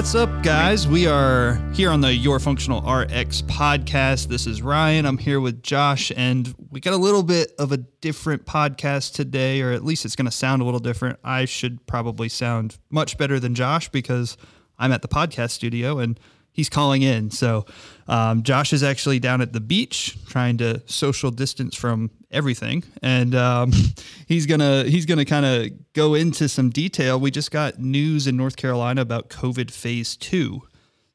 What's up, guys? We are here on the Your Functional RX podcast. This is Ryan. I'm here with Josh, and we got a little bit of a different podcast today, or at least it's going to sound a little different. I should probably sound much better than Josh because I'm at the podcast studio and he's calling in. So Josh is actually down at the beach trying to social distance from everything. And he's gonna kind of go into some detail. We just got news in North Carolina about COVID phase 2.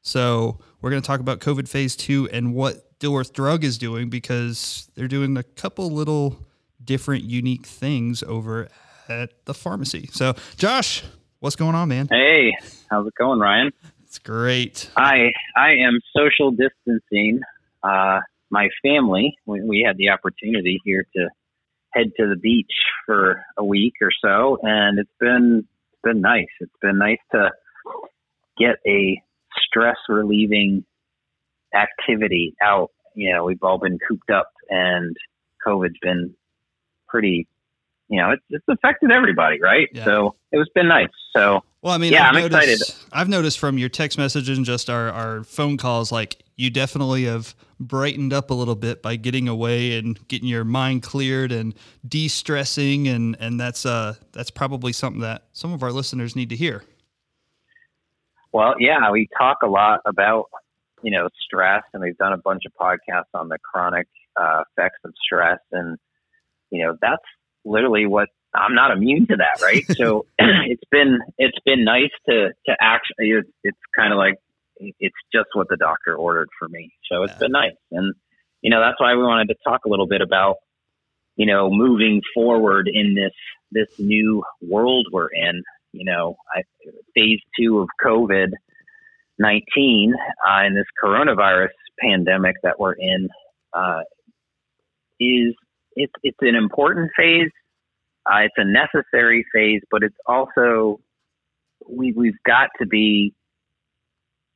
So we're going to talk about COVID phase 2 and what Dilworth Drug is doing, because they're doing a couple little different unique things over at the pharmacy. So Josh, what's going on, man? Hey, how's it going, Ryan? It's great. I am social distancing my family. We had the opportunity here to head to the beach for a week or so, and it's been nice. It's been nice to get a stress relieving activity out. You know, we've all been cooped up, and COVID's been pretty, you know, it's affected everybody, right? Yeah. So it's been nice. So, well, I mean, yeah, I'm excited. I've noticed from your text messages and just our phone calls, like, you definitely have brightened up a little bit by getting away and getting your mind cleared and de-stressing. And that's probably something that some of our listeners need to hear. Well, yeah, we talk a lot about, you know, stress, and we've done a bunch of podcasts on the chronic effects of stress. And, you know, that's literally what, I'm not immune to that. Right. So it's been nice to actually, it's kind of like, it's just what the doctor ordered for me. So it's been nice. And, you know, that's why we wanted to talk a little bit about, you know, moving forward in this new world we're in. You know, phase 2 of COVID-19 and this coronavirus pandemic that we're in it's an important phase. It's a necessary phase, but it's also, we've got to be,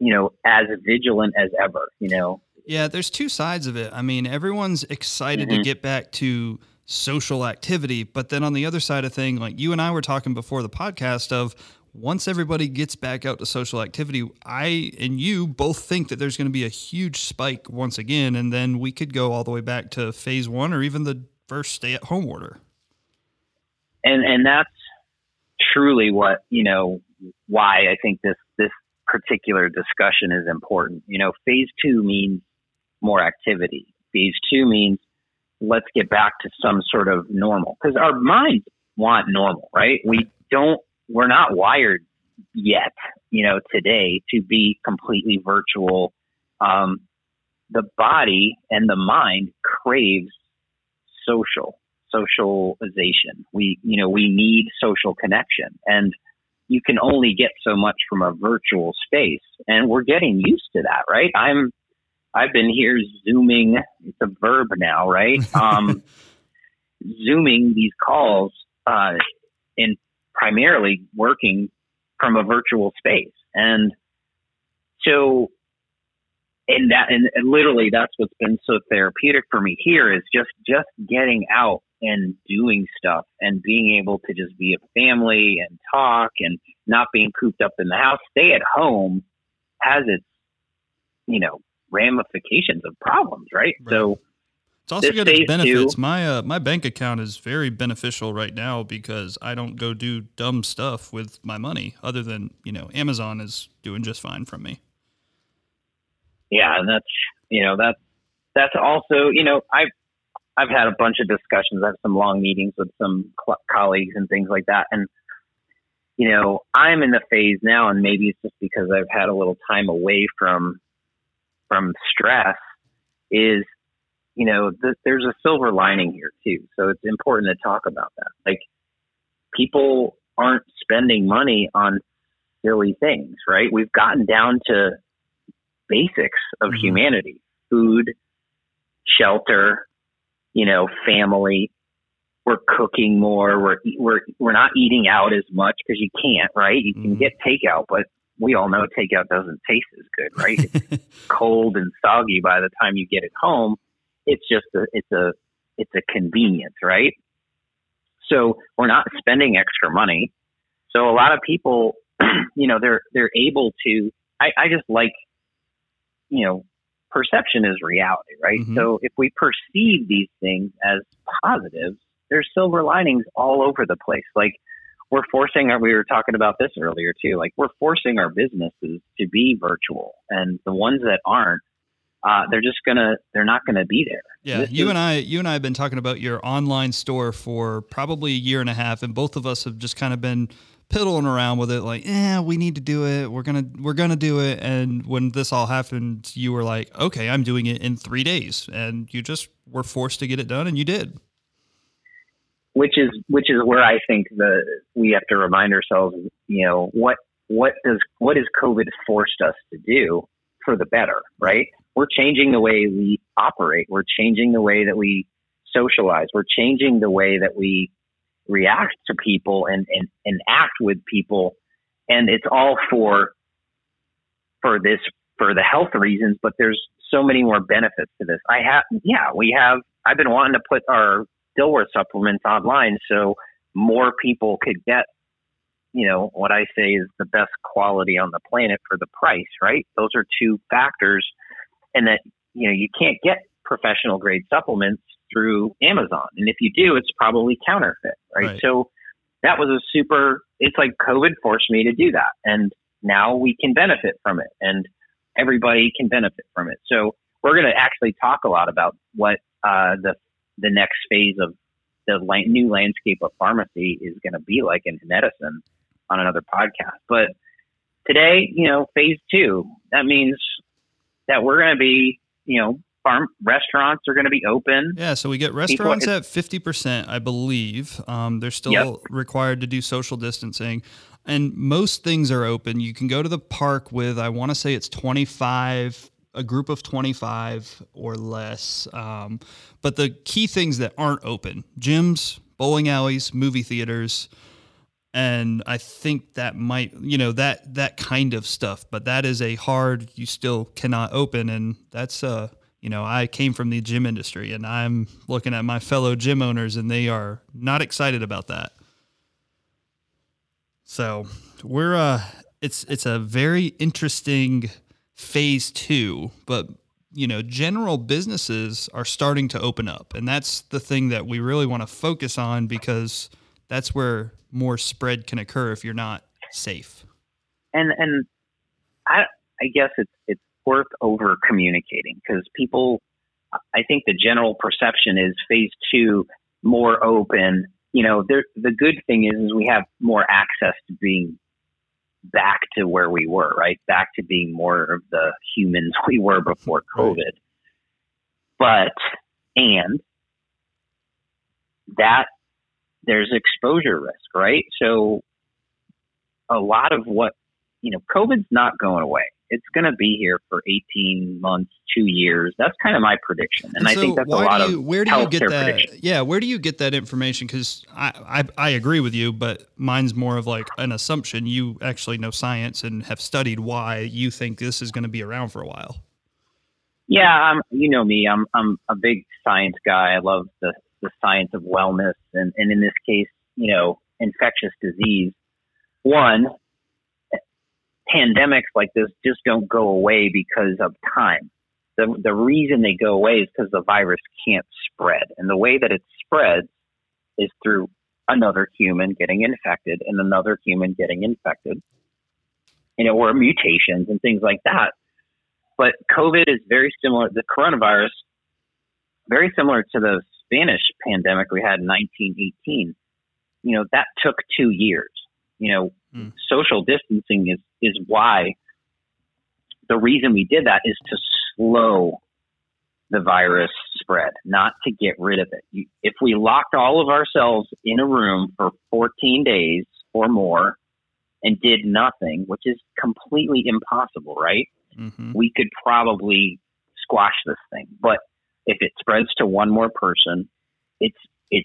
you know, as vigilant as ever, you know? Yeah, there's two sides of it. I mean, everyone's excited to get back to social activity, but then on the other side of thing, like you and I were talking before the podcast of, once everybody gets back out to social activity, I and you both think that there's going to be a huge spike once again, and then we could go all the way back to phase 1 or even the first stay-at-home order. And that's truly what, you know, why I think this particular discussion is important. You know, phase 2 means more activity. Phase 2 means let's get back to some sort of normal, because our minds want normal, right? We're not wired yet, you know, today to be completely virtual. The body and the mind craves socialization. We need social connection, and you can only get so much from a virtual space, and we're getting used to that, right? I've been here Zooming. It's a verb now, right? Zooming these calls, and primarily working from a virtual space. And so, and literally that's what's been so therapeutic for me here is just getting out and doing stuff and being able to just be a family and talk and not being cooped up in the house. Stay at home has its, you know, ramifications of problems, right? So it's also got its benefits. My bank account is very beneficial right now because I don't go do dumb stuff with my money other than, you know, Amazon is doing just fine from me. Yeah. And that's also, you know, I've had a bunch of discussions. I have some long meetings with some colleagues and things like that. And, you know, I'm in the phase now, and maybe it's just because I've had a little time away from stress, is, you know, there's a silver lining here too. So it's important to talk about that. Like, people aren't spending money on silly things, right? We've gotten down to basics of humanity: food, shelter, you know, family. We're cooking more. We're not eating out as much because you can't, right? You can get takeout, but we all know takeout doesn't taste as good, right? It's cold and soggy by the time you get it home. It's just it's a convenience, right? So we're not spending extra money. So a lot of people, you know, they're able to I just like, you know, perception is reality, right? Mm-hmm. So if we perceive these things as positives, there's silver linings all over the place. Like we're forcing our, we were talking about this earlier too, like we're forcing our businesses to be virtual, and the ones that aren't, they're just gonna, they're not going to be there. Yeah. You and I have been talking about your online store for probably a year and a half. And both of us have just kind of been piddling around with it. Like, we need to do it. We're going to do it. And when this all happened, you were like, okay, I'm doing it in 3 days, and you just were forced to get it done. And you did. Which is where I think we have to remind ourselves, you know, what has COVID forced us to do for the better, right? We're changing the way we operate. We're changing the way that we socialize. We're changing the way that we react to people and act with people. And it's all for the health reasons, but there's so many more benefits to this. I've been wanting to put our Dilworth supplements online so more people could get, you know, what I say is the best quality on the planet for the price, right? Those are two factors. And that, you know, you can't get professional grade supplements through Amazon. And if you do, it's probably counterfeit, right? So that was it's like COVID forced me to do that. And now we can benefit from it, and everybody can benefit from it. So we're going to actually talk a lot about what the next phase of the new landscape of pharmacy is going to be like in medicine on another podcast. But today, you know, phase two, that means that we're going to be, you know, restaurants are going to be open. Yeah. So we get restaurants at 50%, I believe. They're still required to do social distancing, and most things are open. You can go to the park with, I want to say it's 25, a group of 25 or less. But the key things that aren't open: gyms, bowling alleys, movie theaters. And I think that might, you know, that kind of stuff, but that is a hard, you still cannot open. And that's, you know, I came from the gym industry, and I'm looking at my fellow gym owners, and they are not excited about that. So we're, it's a very interesting phase two, but you know, general businesses are starting to open up, and that's the thing that we really want to focus on, because that's where more spread can occur if you're not safe. And I guess it's worth over communicating, because people, I think the general perception is phase two, more open. You know, the good thing is we have more access to being back to where we were, right? Back to being more of the humans we were before COVID. But, and that, there's exposure risk, right? So a lot of what, you know, COVID's not going away. It's going to be here for 18 months, 2 years. That's kind of my prediction. And so I think that's where do you get that information? Because I agree with you, but mine's more of like an assumption. You actually know science and have studied why you think this is going to be around for a while. Yeah. You know me, I'm a big science guy. I love the science of wellness, and in this case, you know, infectious disease. One, pandemics like this just don't go away because of time. The reason they go away is because the virus can't spread. And the way that it spreads is through another human getting infected and another human getting infected, you know, or mutations and things like that. But COVID is very similar, the coronavirus, very similar to the Spanish pandemic we had in 1918. You know, that took 2 years. You know, social distancing is why the reason we did that is to slow the virus spread, not to get rid of it. If we locked all of ourselves in a room for 14 days or more and did nothing, which is completely impossible, right? Mm-hmm. We could probably squash this thing. But if it spreads to one more person, it's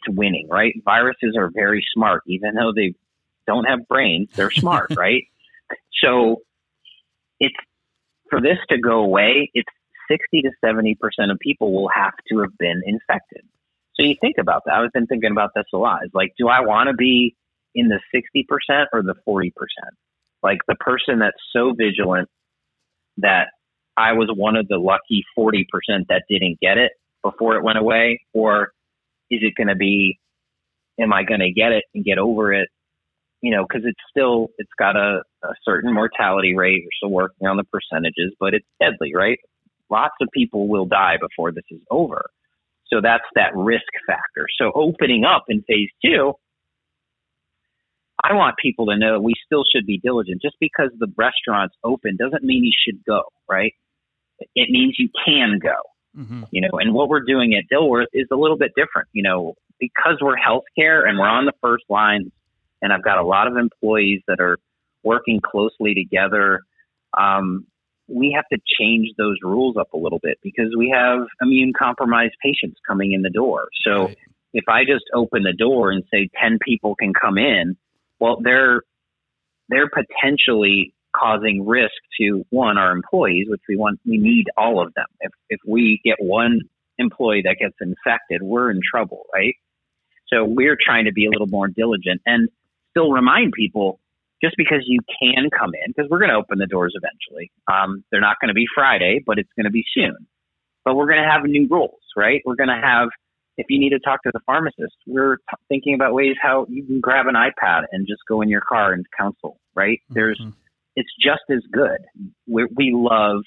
winning, right? Viruses are very smart, even though they don't have brains, they're smart, right? So it's, for this to go away, it's 60 to 70% of people will have to have been infected. So you think about that. I've been thinking about this a lot. It's like, do I want to be in the 60% or the 40%? Like the person that's so vigilant that I was one of the lucky 40% that didn't get it before it went away? Or is it going to be, am I going to get it and get over it? You know, because it's got a certain mortality rate. We're still working on the percentages, but it's deadly, right? Lots of people will die before this is over. So that's that risk factor. So opening up in phase 2, I want people to know we still should be diligent. Just because the restaurant's open doesn't mean you should go, right? It means you can go, mm-hmm. you know, and what we're doing at Dilworth is a little bit different, you know, because we're healthcare and we're on the first line, and I've got a lot of employees that are working closely together. We have to change those rules up a little bit because we have immune compromised patients coming in the door. So right. if I just open the door and say 10 people can come in, well, they're potentially causing risk to, one, our employees, which we need all of them. If we get one employee that gets infected, we're in trouble, right? So we're trying to be a little more diligent and still remind people, just because you can come in, because we're going to open the doors eventually. They're not going to be Friday, but it's going to be soon. But we're going to have new rules, right? We're going to have, if you need to talk to the pharmacist, we're thinking about ways how you can grab an iPad and just go in your car and counsel, right? Mm-hmm. It's just as good. We love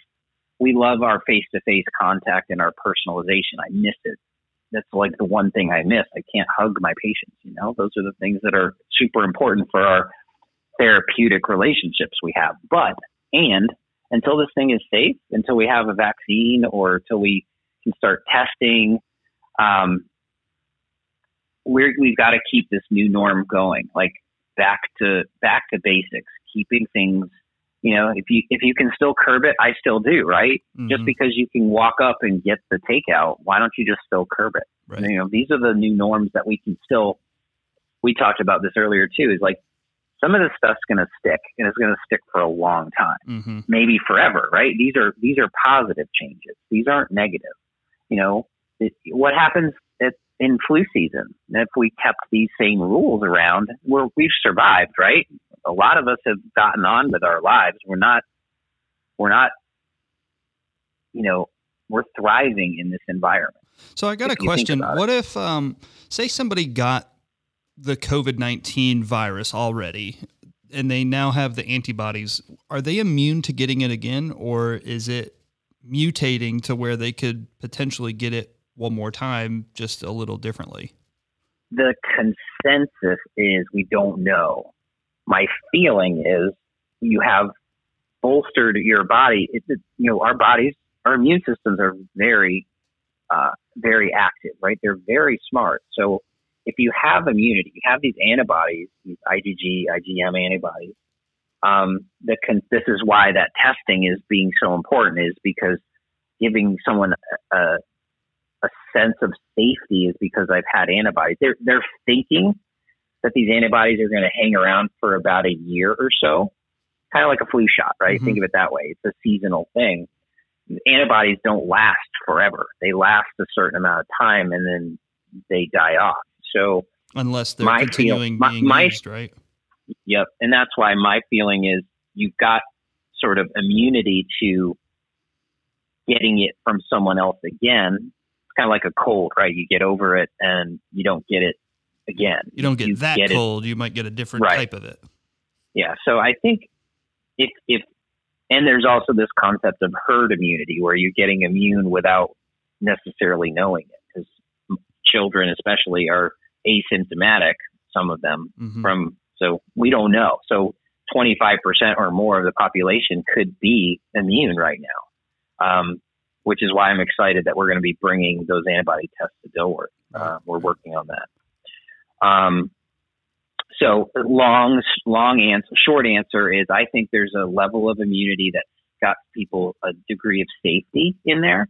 our face-to-face contact and our personalization. I miss it. That's like the one thing I miss. I can't hug my patients, you know? Those are the things that are super important for our therapeutic relationships we have. But, and until this thing is safe, until we have a vaccine or until we can start testing, we've got to keep this new norm going, like back to basics, keeping things, you know, if you can still curb it, I still do, right? Mm-hmm. Just because you can walk up and get the takeout, why don't you just still curb it? Right. You know, these are the new norms that we talked about this earlier too, is like, some of this stuff's going to stick, and it's going to stick for a long time, mm-hmm. maybe forever, right? These are positive changes. These aren't negative. You know, what happens in flu season? If we kept these same rules around, we've survived, right? A lot of us have gotten on with our lives. We're not, you know, we're thriving in this environment. So I got a question. What if, say somebody got the COVID-19 virus already, and they now have the antibodies, are they immune to getting it again, or is it mutating to where they could potentially get it one more time, just a little differently? The consensus is we don't know. My feeling is you have bolstered your body. You know, our immune systems are very, very active, right? They're very smart. So if you have immunity, you have these antibodies, these IgG, IgM antibodies. This is why that testing is being so important, is because giving someone a sense of safety is because I've had antibodies. They're thinking that these antibodies are going to hang around for about a year or so, kind of like a flu shot, right? Mm-hmm. Think of it that way. It's a seasonal thing. Antibodies don't last forever. They last a certain amount of time, and then they die off. So unless they're continuing being used, right? Yep. And that's why my feeling is you've got sort of immunity to getting it from someone else again. It's kind of like a cold, right? You get over it and you don't get it again. You don't get that cold. You might get a different type of it. Yeah. So I think and there's also this concept of herd immunity where you're getting immune without necessarily knowing it. Children especially are asymptomatic, some of them, mm-hmm. So we don't know. So 25% or more of the population could be immune right now, which is why I'm excited that we're going to be bringing those antibody tests to Dilworth. We're working on that. So long answer, short answer is I think there's a level of immunity that's got people a degree of safety in there.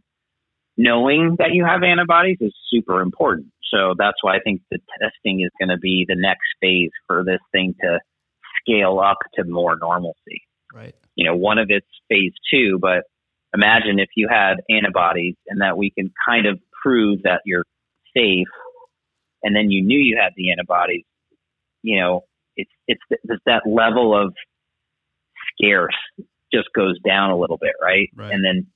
Knowing that you have antibodies is super important. So that's why I think the testing is going to be the next phase for this thing to scale up to more normalcy. Right. You know, one of it's phase 2, but imagine if you had antibodies and that we can kind of prove that you're safe and then you knew you had the antibodies, you know, it's that level of scarce just goes down a little bit, right? Right. And then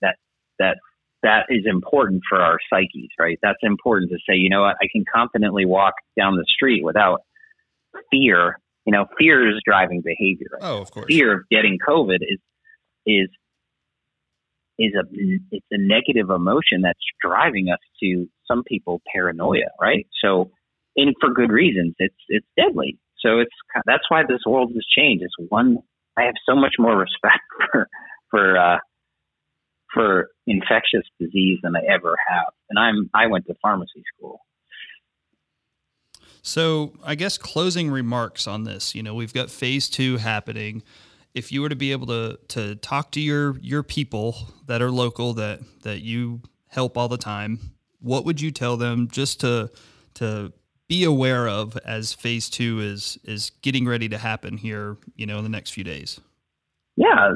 that is important for our psyches, right? That's important to say, you know what, I can confidently walk down the street without fear. You know, fear is driving behavior. Right? Oh, of course. Fear of getting COVID is a negative emotion that's driving us to, some people, paranoia, right? So, and for good reasons, it's deadly. So that's why this world has changed. It's one, I have so much more respect for infectious disease than I ever have. And I went to pharmacy school. So I guess closing remarks on this, you know, we've got phase 2 happening. If you were to be able to talk to your people that are local that you help all the time, what would you tell them just to be aware of as phase 2 is getting ready to happen here, you know, in the next few days? Yeah,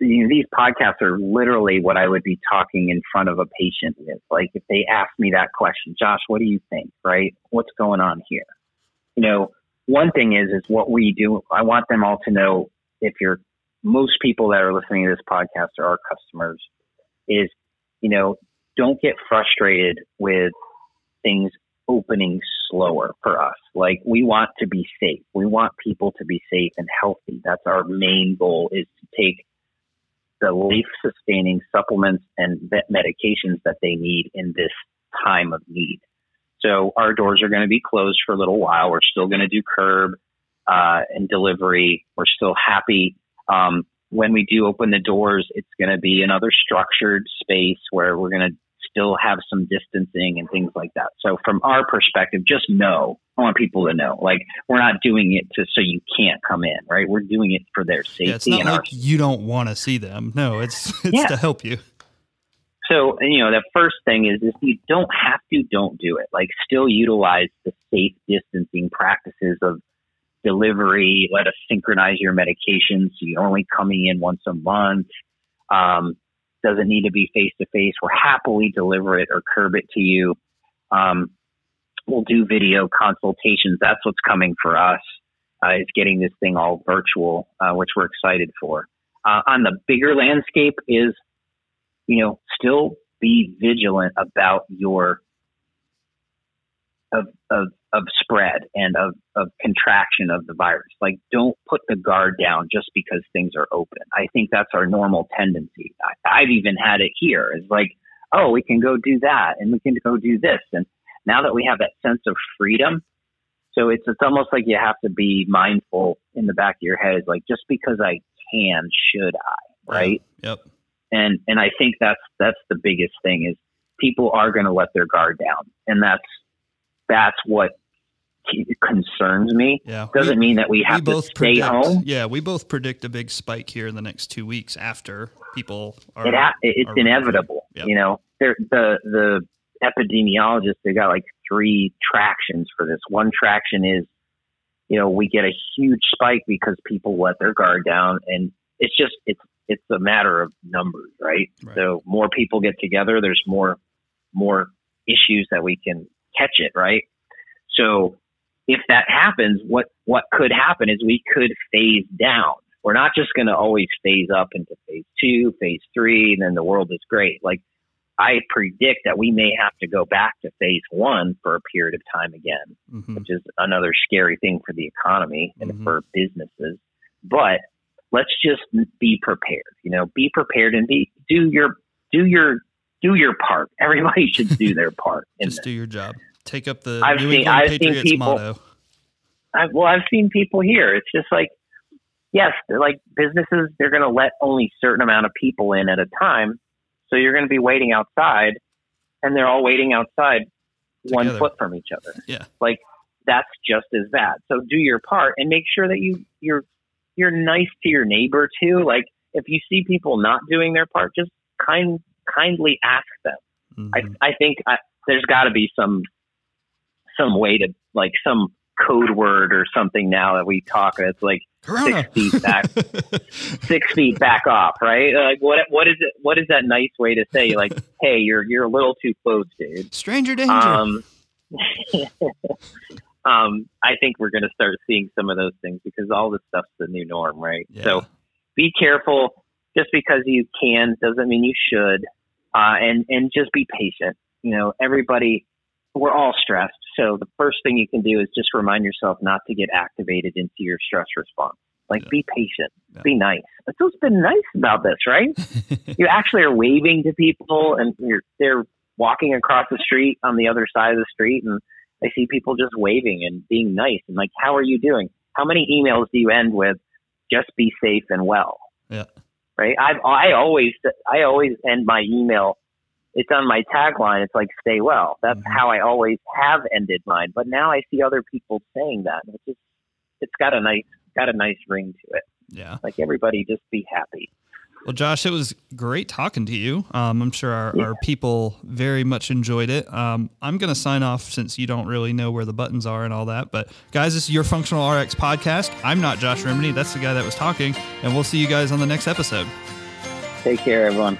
these podcasts are literally what I would be talking in front of a patient with. Like if they ask me that question, Josh, what do you think, right? What's going on here? You know, one thing is what we do. I want them all to know, most people that are listening to this podcast are our customers, is, you know, don't get frustrated with things opening slower for us. Like we want to be safe. We want people to be safe and healthy. That's our main goal, is to take the life-sustaining supplements and medications that they need in this time of need. So our doors are going to be closed for a little while. We're still going to do curb and delivery. We're still happy. When we do open the doors, it's going to be another structured space where we're going to still have some distancing and things like that. So from our perspective, just know, I want people to know, like we're not doing it so you can't come in, right? We're doing it for their safety. Yeah, it's not like you don't want to see them. No, it's to help you. So, you know, the first thing is if you don't have to, don't do it. Like still utilize the safe distancing practices of delivery. Let us synchronize your medications. So you're only coming in once a month. Doesn't need to be face-to-face. We'll happily deliver it or curb it to you. We'll do video consultations. That's what's coming for us, is getting this thing all virtual, which we're excited for. On the bigger landscape is, you know, still be vigilant about your of spread and of contraction of the virus. Like, don't put the guard down just because things are open. I think that's our normal tendency. I've even had it here. It's like, oh, we can go do that and we can go do this. And now that we have that sense of freedom, so it's almost like you have to be mindful in the back of your head. It's like, just because I can, should I? Right? Yep. And I think that's the biggest thing, is people are going to let their guard down, and that's what concerns me. Yeah. Doesn't mean that we have to stay home. Yeah, we both predict a big spike here in the next 2 weeks after people are. It's inevitable. Yep. You know, the epidemiologists, they got like 3 tractions for this. One traction is, you know, we get a huge spike because people let their guard down, and it's a matter of numbers, right? So more people get together, there's more issues that we can catch it, right? So if that happens, what could happen is we could phase down. We're not just going to always phase up into phase 2, phase 3, and then the world is great. Like I predict that we may have to go back to phase 1 for a period of time again, which is another scary thing for the economy and for businesses. But let's just be prepared, you know, be prepared and do your part. Everybody should do their part. Just do your job. Take up the New England Patriots motto. I've seen people here. It's just like, yes, they're like businesses, they're going to let only a certain amount of people in at a time. So you're going to be waiting outside, and they're all waiting outside together, 1 foot from each other. Yeah. Like that's just as bad. So do your part and make sure that you're nice to your neighbor too. Like if you see people not doing their part, just kindly ask them. I think there's got to be some way to, like, some code word or something now that we talk. It's like Corona. 6 feet back off, right? Like what is it? What is that nice way to say? Like, hey, you're a little too close, dude. Stranger danger. I think we're going to start seeing some of those things because all this stuff's the new norm, right? Yeah. So be careful. Just because you can doesn't mean you should. And just be patient. You know, everybody, we're all stressed. So the first thing you can do is just remind yourself not to get activated into your stress response. Like, yeah. Be patient, yeah. Be nice. That's what's been nice about this, right? You actually are waving to people and they're walking across the street on the other side of the street. And I see people just waving and being nice. And like, how are you doing? How many emails do you end with? Just be safe and well. Yeah. Right. I always end my email. It's on my tagline. It's like, stay well. That's how I always have ended mine. But now I see other people saying that. It's just, it's got a nice ring to it. Yeah. Like, everybody just be happy. Well, Josh, it was great talking to you. I'm sure our people very much enjoyed it. I'm going to sign off since you don't really know where the buttons are and all that. But guys, this is Your Functional RX Podcast. I'm not Josh Remedy. That's the guy that was talking. And we'll see you guys on the next episode. Take care, everyone.